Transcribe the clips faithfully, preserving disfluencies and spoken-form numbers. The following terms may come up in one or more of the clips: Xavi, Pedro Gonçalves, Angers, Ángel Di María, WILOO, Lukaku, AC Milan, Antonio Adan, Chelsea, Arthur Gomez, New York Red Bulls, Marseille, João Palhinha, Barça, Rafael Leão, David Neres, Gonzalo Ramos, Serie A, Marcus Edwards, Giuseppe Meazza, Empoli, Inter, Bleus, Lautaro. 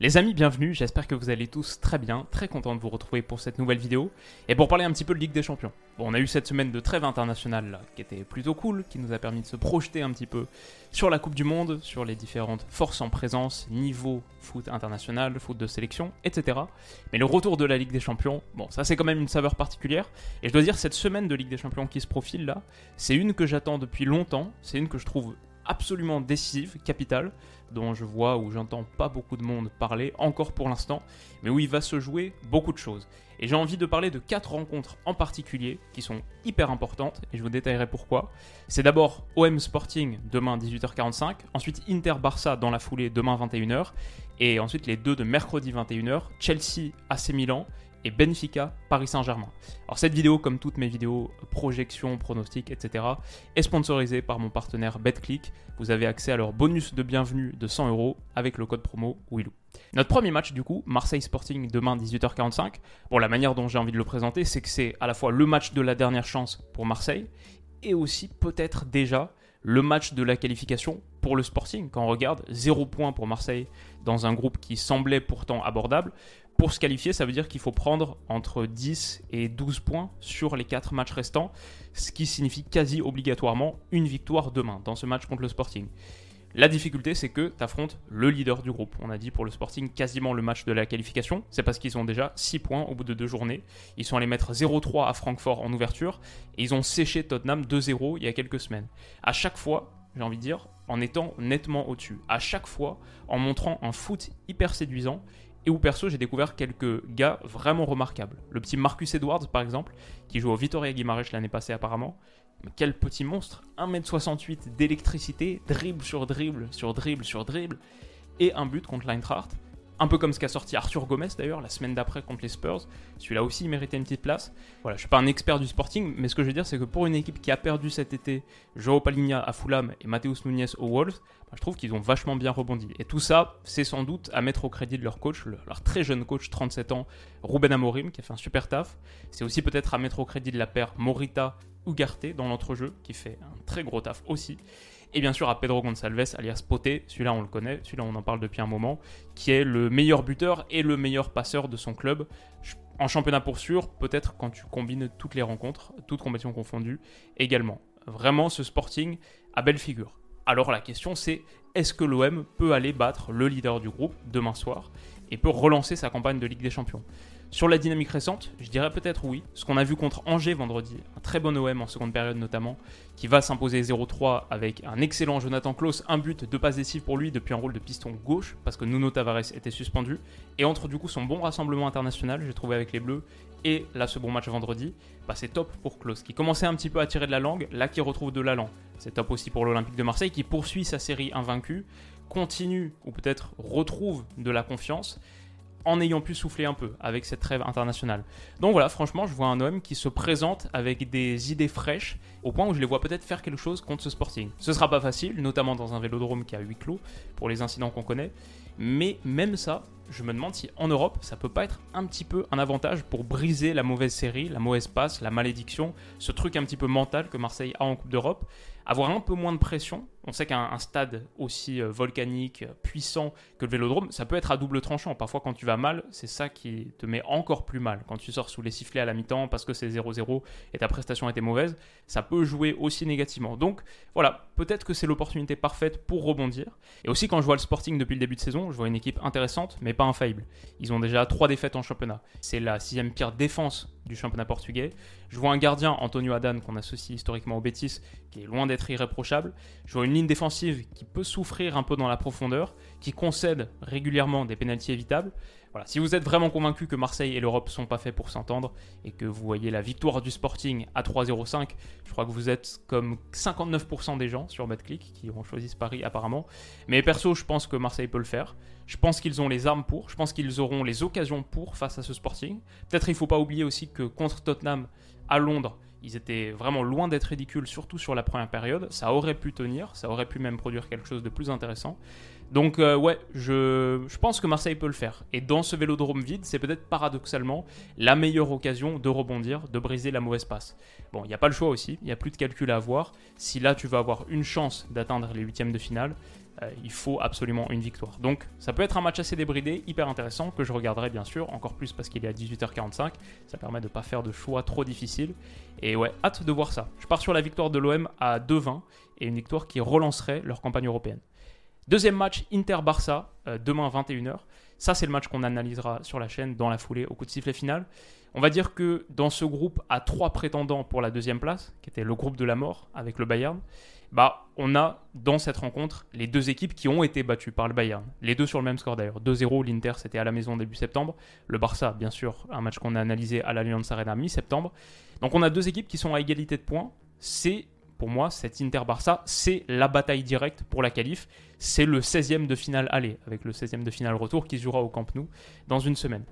Les amis, bienvenue. J'espère que vous allez tous très bien. Très content de vous retrouver pour cette nouvelle vidéo et pour parler un petit peu de Ligue des Champions. Bon, on a eu cette semaine de trêve internationale là, qui était plutôt cool, qui nous a permis de se projeter un petit peu sur la Coupe du Monde, sur les différentes forces en présence, niveau foot international, foot de sélection, et cetera. Mais le retour de la Ligue des Champions, bon, ça c'est quand même une saveur particulière. Et je dois dire, cette semaine de Ligue des Champions qui se profile là, c'est une que j'attends depuis longtemps, c'est une que je trouve absolument décisive, capitale, dont je vois ou j'entends pas beaucoup de monde parler encore pour l'instant, mais où il va se jouer beaucoup de choses. Et j'ai envie de parler de quatre rencontres en particulier qui sont hyper importantes et je vous détaillerai pourquoi. C'est d'abord O M Sporting demain dix-huit heures quarante-cinq, ensuite Inter Barça dans la foulée demain vingt et une heures et ensuite les deux de mercredi vingt et une heures, Chelsea A C Milan et Benfica, Paris Saint-Germain. Alors cette vidéo, comme toutes mes vidéos, projections, pronostics, et cetera, est sponsorisée par mon partenaire Betclic. Vous avez accès à leur bonus de bienvenue de cent euros avec le code promo WILOO. Notre premier match du coup, Marseille Sporting demain dix-huit heures quarante-cinq. Bon, la manière dont j'ai envie de le présenter, c'est que c'est à la fois le match de la dernière chance pour Marseille et aussi peut-être déjà le match de la qualification pour le Sporting. Quand on regarde, zéro point pour Marseille dans un groupe qui semblait pourtant abordable. Pour se qualifier, ça veut dire qu'il faut prendre entre dix et douze points sur les quatre matchs restants, ce qui signifie quasi obligatoirement une victoire demain dans ce match contre le Sporting. La difficulté, c'est que tu affrontes le leader du groupe. On a dit pour le Sporting quasiment le match de la qualification. C'est parce qu'ils ont déjà six points au bout de deux journées. Ils sont allés mettre zéro trois à Francfort en ouverture et ils ont séché Tottenham deux zéro il y a quelques semaines. À chaque fois, j'ai envie de dire, en étant nettement au-dessus. À chaque fois, en montrant un foot hyper séduisant. Et où perso, j'ai découvert quelques gars vraiment remarquables. Le petit Marcus Edwards, par exemple, qui joue au Vitória Guimarães l'année passée apparemment. Mais quel petit monstre, un mètre soixante-huit d'électricité, dribble sur dribble, sur dribble, sur dribble, et un but contre l'Eintracht. Un peu comme ce qu'a sorti Arthur Gomez d'ailleurs, la semaine d'après contre les Spurs. Celui-là aussi, il méritait une petite place. Voilà, je ne suis pas un expert du Sporting, mais ce que je veux dire, c'est que pour une équipe qui a perdu cet été João Palhinha à Fulham et Matheus Nunes aux Wolves, je trouve qu'ils ont vachement bien rebondi. Et tout ça, c'est sans doute à mettre au crédit de leur coach, leur très jeune coach, trente-sept ans, Ruben Amorim, qui a fait un super taf. C'est aussi peut-être à mettre au crédit de la paire Morita-Ugarte dans l'entrejeu, qui fait un très gros taf aussi. Et bien sûr à Pedro Gonçalves, alias Poté, celui-là on le connaît, celui-là on en parle depuis un moment, qui est le meilleur buteur et le meilleur passeur de son club. En championnat pour sûr, peut-être quand tu combines toutes les rencontres, toutes compétitions confondues également. Vraiment ce Sporting à belle figure. Alors la question c'est, est-ce que l'O M peut aller battre le leader du groupe demain soir et peut relancer sa campagne de Ligue des Champions ? Sur la dynamique récente, je dirais peut-être oui. Ce qu'on a vu contre Angers vendredi, un très bon O M en seconde période notamment, qui va s'imposer zéro trois avec un excellent Jonathan Klaus, un but, deux passes décisives pour lui depuis un rôle de piston gauche, parce que Nuno Tavares était suspendu, et entre du coup son bon rassemblement international, j'ai trouvé avec les Bleus, et là ce bon match vendredi, bah, c'est top pour Klaus, qui commençait un petit peu à tirer de la langue, là qui retrouve de l'allant. C'est top aussi pour l'Olympique de Marseille, qui poursuit sa série invaincue, continue, ou peut-être retrouve de la confiance, en ayant pu souffler un peu avec cette trêve internationale. Donc voilà, franchement, je vois un O M qui se présente avec des idées fraîches, au point où je les vois peut-être faire quelque chose contre ce Sporting. Ce sera pas facile, notamment dans un vélodrome qui a huis clos, pour les incidents qu'on connaît, mais même ça, je me demande si en Europe, ça peut pas être un petit peu un avantage pour briser la mauvaise série, la mauvaise passe, la malédiction, ce truc un petit peu mental que Marseille a en Coupe d'Europe, avoir un peu moins de pression. On sait qu'un un stade aussi volcanique, puissant que le Vélodrome, ça peut être à double tranchant. Parfois, quand tu vas mal, c'est ça qui te met encore plus mal. Quand tu sors sous les sifflets à la mi-temps parce que c'est zéro zéro et ta prestation était mauvaise, ça peut jouer aussi négativement. Donc voilà, peut-être que c'est l'opportunité parfaite pour rebondir. Et aussi, quand je vois le Sporting depuis le début de saison, je vois une équipe intéressante, mais pas infaillible. Ils ont déjà trois défaites en championnat. C'est la sixième pire défense du championnat portugais. Je vois un gardien, Antonio Adan, qu'on associe historiquement au Betis, qui est loin d'être irréprochable. Je vois une ligne défensive qui peut souffrir un peu dans la profondeur, qui concède régulièrement des pénaltys évitables. Voilà, si vous êtes vraiment convaincu que Marseille et l'Europe sont pas faits pour s'entendre et que vous voyez la victoire du Sporting à trois zéro cinq, je crois que vous êtes comme cinquante-neuf pour cent des gens sur Betclic qui ont choisi ce pari apparemment. Mais perso, je pense que Marseille peut le faire. Je pense qu'ils ont les armes pour, je pense qu'ils auront les occasions pour face à ce Sporting. Peut-être il ne faut pas oublier aussi que contre Tottenham à Londres, ils étaient vraiment loin d'être ridicules, surtout sur la première période. Ça aurait pu tenir, ça aurait pu même produire quelque chose de plus intéressant. Donc euh, ouais, je, je pense que Marseille peut le faire. Et dans ce vélodrome vide, c'est peut-être paradoxalement la meilleure occasion de rebondir, de briser la mauvaise passe. Bon, il n'y a pas le choix aussi, il n'y a plus de calcul à avoir. Si là, tu veux avoir une chance d'atteindre les huitièmes de finale, euh, il faut absolument une victoire. Donc ça peut être un match assez débridé, hyper intéressant, que je regarderai bien sûr, encore plus parce qu'il est à dix-huit heures quarante-cinq. Ça permet de ne pas faire de choix trop difficiles. Et ouais, hâte de voir ça. Je pars sur la victoire de l'O M à deux vingt et une victoire qui relancerait leur campagne européenne. Deuxième match, Inter-Barça, euh, demain vingt et une heures. Ça, c'est le match qu'on analysera sur la chaîne dans la foulée au coup de sifflet final. On va dire que dans ce groupe à trois prétendants pour la deuxième place, qui était le groupe de la mort avec le Bayern, bah, on a dans cette rencontre les deux équipes qui ont été battues par le Bayern. Les deux sur le même score d'ailleurs. deux zéro, l'Inter, c'était à la maison début septembre. Le Barça, bien sûr, un match qu'on a analysé à l'Allianz Arena mi-septembre. Donc on a deux équipes qui sont à égalité de points. C'est... Pour moi, cette Inter-Barça, c'est la bataille directe pour la qualif. C'est le seizième de finale aller, avec le seizième de finale retour qui jouera au Camp Nou dans une semaine.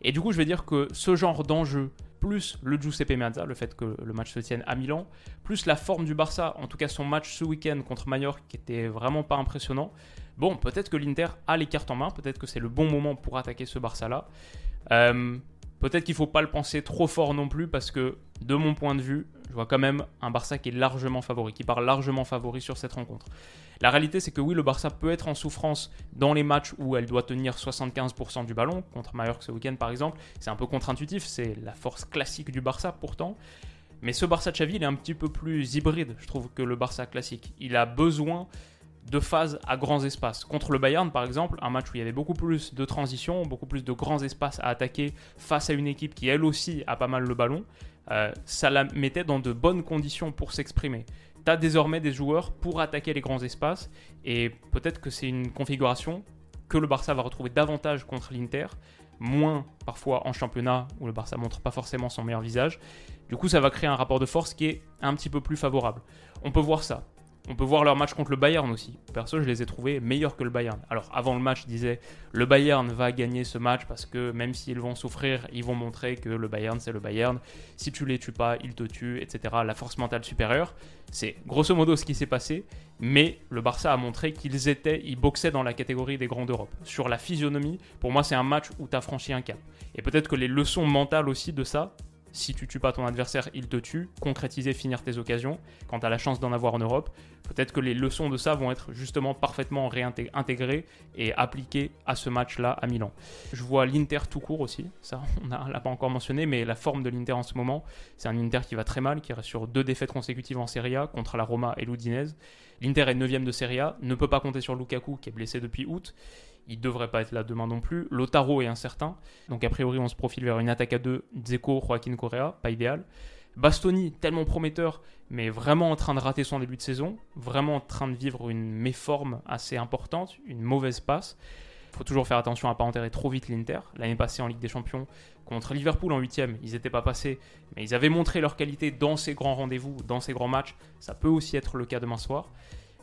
Et du coup, je vais dire que ce genre d'enjeu, plus le Giuseppe Meazza, le fait que le match se tienne à Milan, plus la forme du Barça, en tout cas son match ce week-end contre Majorque qui était vraiment pas impressionnant. Bon, peut-être que l'Inter a les cartes en main, peut-être que c'est le bon moment pour attaquer ce Barça-là. Euh, peut-être qu'il ne faut pas le penser trop fort non plus parce que, de mon point de vue, je vois quand même un Barça qui est largement favori, qui part largement favori sur cette rencontre. La réalité, c'est que oui, le Barça peut être en souffrance dans les matchs où elle doit tenir soixante-quinze pour cent du ballon, contre Majorque ce week-end par exemple. C'est un peu contre-intuitif, c'est la force classique du Barça pourtant. Mais ce Barça de Xavi, il est un petit peu plus hybride, je trouve, que le Barça classique. Il a besoin de phases à grands espaces. Contre le Bayern, par exemple, un match où il y avait beaucoup plus de transitions, beaucoup plus de grands espaces à attaquer face à une équipe qui, elle aussi, a pas mal le ballon, euh, ça la mettait dans de bonnes conditions pour s'exprimer. Tu as désormais des joueurs pour attaquer les grands espaces et peut-être que c'est une configuration que le Barça va retrouver davantage contre l'Inter, moins parfois en championnat où le Barça montre pas forcément son meilleur visage. Du coup, ça va créer un rapport de force qui est un petit peu plus favorable. On peut voir ça. On peut voir leur match contre le Bayern aussi. Perso, je les ai trouvés meilleurs que le Bayern. Alors, avant le match, je disais, le Bayern va gagner ce match parce que même s'ils vont souffrir, ils vont montrer que le Bayern, c'est le Bayern. Si tu les tues pas, ils te tuent, et cetera. La force mentale supérieure, c'est grosso modo ce qui s'est passé. Mais le Barça a montré qu'ils étaient, ils boxaient dans la catégorie des grands d'Europe. Sur la physionomie, pour moi, c'est un match où tu as franchi un cap. Et peut-être que les leçons mentales aussi de ça, si tu tues pas ton adversaire, il te tue. Concrétiser, finir tes occasions. Quand tu as la chance d'en avoir en Europe, peut-être que les leçons de ça vont être justement parfaitement réintégrées et appliquées à ce match-là à Milan. Je vois l'Inter tout court aussi. Ça, on ne l'a pas encore mentionné, mais la forme de l'Inter en ce moment, c'est un Inter qui va très mal, qui reste sur deux défaites consécutives en Serie A contre la Roma et l'Udinese. L'Inter est neuvième de Serie A, ne peut pas compter sur Lukaku qui est blessé depuis août. Il devrait pas être là demain non plus. Lautaro est incertain. Donc a priori, on se profile vers une attaque à deux. Dzeko, Joaquin Correa, pas idéal. Bastoni, tellement prometteur, mais vraiment en train de rater son début de saison. Vraiment en train de vivre une méforme assez importante, une mauvaise passe. Il faut toujours faire attention à ne pas enterrer trop vite l'Inter. L'année passée en Ligue des Champions, contre Liverpool en huitième, ils n'étaient pas passés, mais ils avaient montré leur qualité dans ces grands rendez-vous, dans ces grands matchs. Ça peut aussi être le cas demain soir.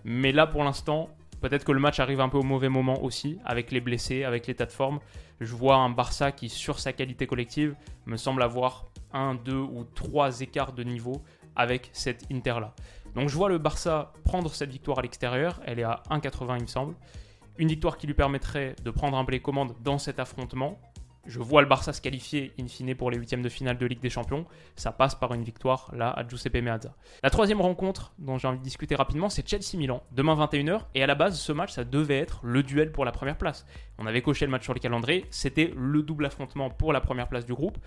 Mais là, pour l'instant, peut-être que le match arrive un peu au mauvais moment aussi, avec les blessés, avec l'état de forme. Je vois un Barça qui, sur sa qualité collective, me semble avoir un, deux ou trois écarts de niveau avec cette Inter-là. Donc je vois le Barça prendre cette victoire à l'extérieur. Elle est à un virgule quatre-vingts, il me semble. Une victoire qui lui permettrait de prendre un blé commande dans cet affrontement. Je vois le Barça se qualifier in fine pour les huitièmes de finale de Ligue des Champions. Ça passe par une victoire là à Giuseppe Meazza. La troisième rencontre dont j'ai envie de discuter rapidement, c'est Chelsea-Milan, demain vingt et une heures. Et à la base, ce match, ça devait être le duel pour la première place. On avait coché le match sur le calendrier, c'était le double affrontement pour la première place du groupe.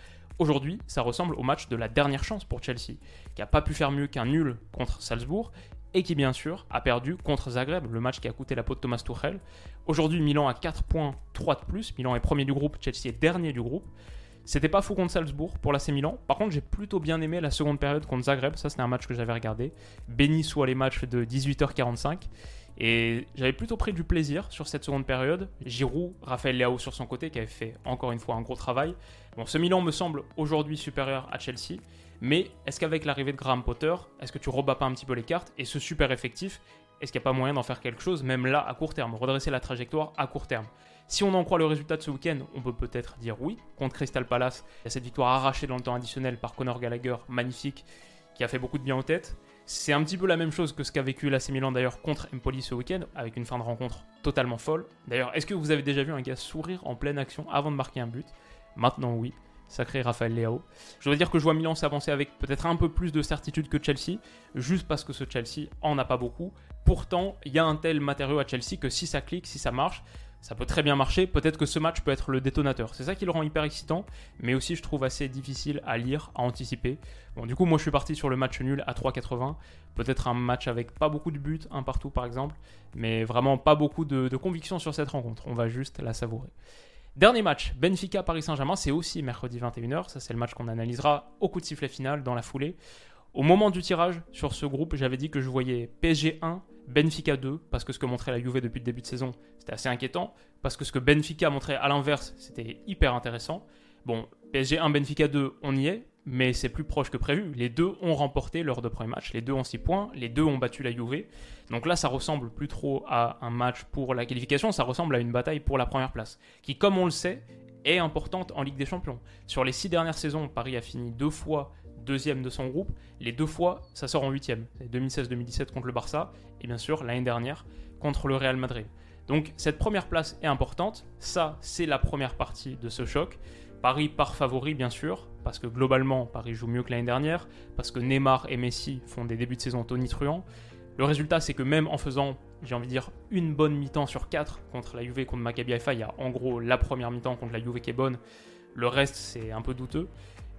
Aujourd'hui, ça ressemble au match de la dernière chance pour Chelsea, qui n'a pas pu faire mieux qu'un nul contre Salzbourg, et qui bien sûr a perdu contre Zagreb, le match qui a coûté la peau de Thomas Tuchel. Aujourd'hui, Milan a quatre points, trois de plus. Milan est premier du groupe, Chelsea est dernier du groupe. C'était pas fou contre Salzbourg pour l'A C Milan. Par contre, j'ai plutôt bien aimé la seconde période contre Zagreb. Ça, c'était un match que j'avais regardé. Béni soit les matchs de dix-huit heures quarante-cinq. Et j'avais plutôt pris du plaisir sur cette seconde période. Giroud, Rafael Leão sur son côté, qui avait fait encore une fois un gros travail. Bon, ce Milan me semble aujourd'hui supérieur à Chelsea. Mais est-ce qu'avec l'arrivée de Graham Potter, est-ce que tu rebats pas un petit peu les cartes? Et ce super effectif, est-ce qu'il n'y a pas moyen d'en faire quelque chose, même là, à court terme? Redresser la trajectoire à court terme. Si on en croit le résultat de ce week-end, on peut peut-être dire oui. Contre Crystal Palace, il y a cette victoire arrachée dans le temps additionnel par Conor Gallagher, magnifique, qui a fait beaucoup de bien aux têtes. C'est un petit peu la même chose que ce qu'a vécu l'A C Milan d'ailleurs contre Empoli ce week-end, avec une fin de rencontre totalement folle. D'ailleurs, est-ce que vous avez déjà vu un gars sourire en pleine action avant de marquer un but? Maintenant oui, sacré Rafael Leão. Je dois dire que je vois Milan s'avancer avec peut-être un peu plus de certitude que Chelsea, juste parce que ce Chelsea en a pas beaucoup. Pourtant, il y a un tel matériau à Chelsea que si ça clique, si ça marche, ça peut très bien marcher. Peut-être que ce match peut être le détonateur. C'est ça qui le rend hyper excitant, mais aussi je trouve assez difficile à lire, à anticiper. Bon, du coup, moi je suis parti sur le match nul à trois quatre-vingts. Peut-être un match avec pas beaucoup de buts, un partout par exemple, mais vraiment pas beaucoup de, de conviction sur cette rencontre. On va juste la savourer. Dernier match, Benfica Paris Saint-Germain, c'est aussi mercredi vingt et une heures. Ça, c'est le match qu'on analysera au coup de sifflet final dans la foulée. Au moment du tirage, sur ce groupe, j'avais dit que je voyais P S G un, Benfica deux, parce que ce que montrait la Juve depuis le début de saison, c'était assez inquiétant, parce que ce que Benfica montrait à l'inverse, c'était hyper intéressant. Bon, P S G un, Benfica deux, on y est, mais c'est plus proche que prévu. Les deux ont remporté leurs deux premiers matchs, les deux ont six points, les deux ont battu la Juve. Donc là, ça ressemble plus trop à un match pour la qualification, ça ressemble à une bataille pour la première place, qui, comme on le sait, est importante en Ligue des Champions. Sur les six dernières saisons, Paris a fini deux fois deuxième de son groupe, les deux fois ça sort en huitième, c'est deux mille seize deux mille dix-sept contre le Barça et bien sûr l'année dernière contre le Real Madrid. Donc cette première place est importante, ça c'est la première partie de ce choc. Paris part favori bien sûr, parce que globalement Paris joue mieux que l'année dernière, parce que Neymar et Messi font des débuts de saison tonitruants. Le résultat c'est que même en faisant, j'ai envie de dire, une bonne mi-temps sur quatre contre la Juve et contre Maccabi Haïfa, il y a en gros la première mi-temps contre la Juve qui est bonne, le reste c'est un peu douteux.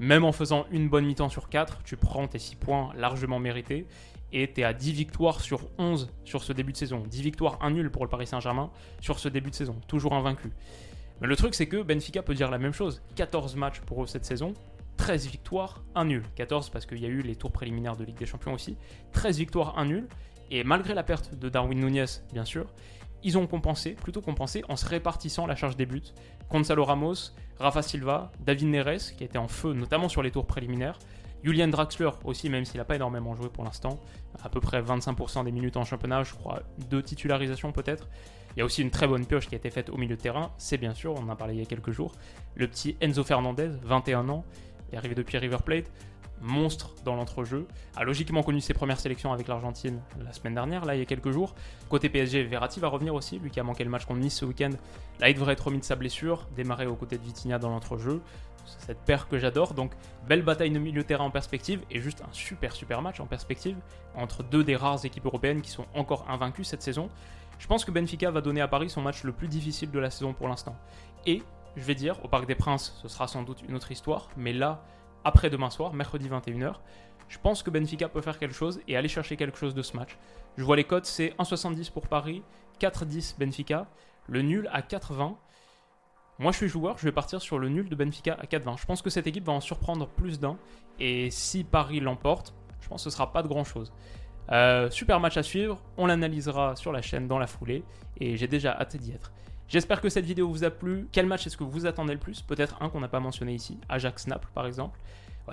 Même en faisant une bonne mi-temps sur quatre, tu prends tes six points largement mérités et tu es à dix victoires sur onze sur ce début de saison. dix victoires, un nul pour le Paris Saint-Germain sur ce début de saison, toujours invaincu. Mais le truc, c'est que Benfica peut dire la même chose. quatorze matchs pour eux cette saison, treize victoires, un nul. quatorze parce qu'il y a eu les tours préliminaires de Ligue des Champions aussi. treize victoires, un nul. Et malgré la perte de Darwin Núñez, bien sûr, ils ont compensé, plutôt compensé, en se répartissant la charge des buts. Gonzalo Ramos, Rafa Silva, David Neres, qui était en feu, notamment sur les tours préliminaires. Julian Draxler aussi, même s'il n'a pas énormément joué pour l'instant. À peu près vingt-cinq pour cent des minutes en championnat, je crois, deux titularisations peut-être. Il y a aussi une très bonne pioche qui a été faite au milieu de terrain. C'est bien sûr, on en a parlé il y a quelques jours, le petit Enzo Fernandez, vingt et un ans, est arrivé depuis River Plate. Monstre dans l'entrejeu, a logiquement connu ses premières sélections avec l'Argentine la semaine dernière, là il y a quelques jours. Côté P S G, Verratti va revenir aussi, lui qui a manqué le match contre Nice ce week-end. Là il devrait être remis de sa blessure, démarrer aux côtés de Vitinha dans l'entrejeu. C'est cette paire que j'adore, donc belle bataille de milieu terrain en perspective et juste un super super match en perspective entre deux des rares équipes européennes qui sont encore invaincues cette saison. Je pense que Benfica va donner à Paris son match le plus difficile de la saison pour l'instant. Et je vais dire, au Parc des Princes, ce sera sans doute une autre histoire, mais là, après demain soir, mercredi vingt et une heures, je pense que Benfica peut faire quelque chose et aller chercher quelque chose de ce match. Je vois les cotes, c'est un virgule soixante-dix pour Paris, quatre dix Benfica, le nul à quatre vingt. Moi je suis joueur, je vais partir sur le nul de Benfica à quatre vingt. Je pense que cette équipe va en surprendre plus d'un et si Paris l'emporte, je pense que ce ne sera pas de grand chose. Euh, super match à suivre, on l'analysera sur la chaîne dans la foulée et j'ai déjà hâte d'y être. J'espère que cette vidéo vous a plu. Quel match est-ce que vous attendez le plus? Peut-être un qu'on n'a pas mentionné ici, Ajax-Naples par exemple.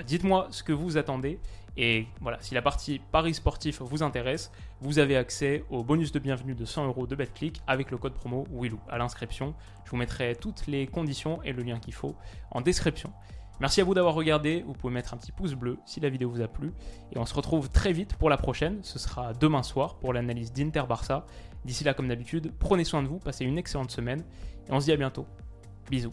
Dites-moi ce que vous attendez. Et voilà, si la partie Paris sportif vous intéresse, vous avez accès au bonus de bienvenue de cent euros de Betclic avec le code promo WILOO à l'inscription. Je vous mettrai toutes les conditions et le lien qu'il faut en description. Merci à vous d'avoir regardé. Vous pouvez mettre un petit pouce bleu si la vidéo vous a plu. Et on se retrouve très vite pour la prochaine. Ce sera demain soir pour l'analyse d'Inter-Barça. D'ici là, comme d'habitude, prenez soin de vous, passez une excellente semaine et on se dit à bientôt. Bisous.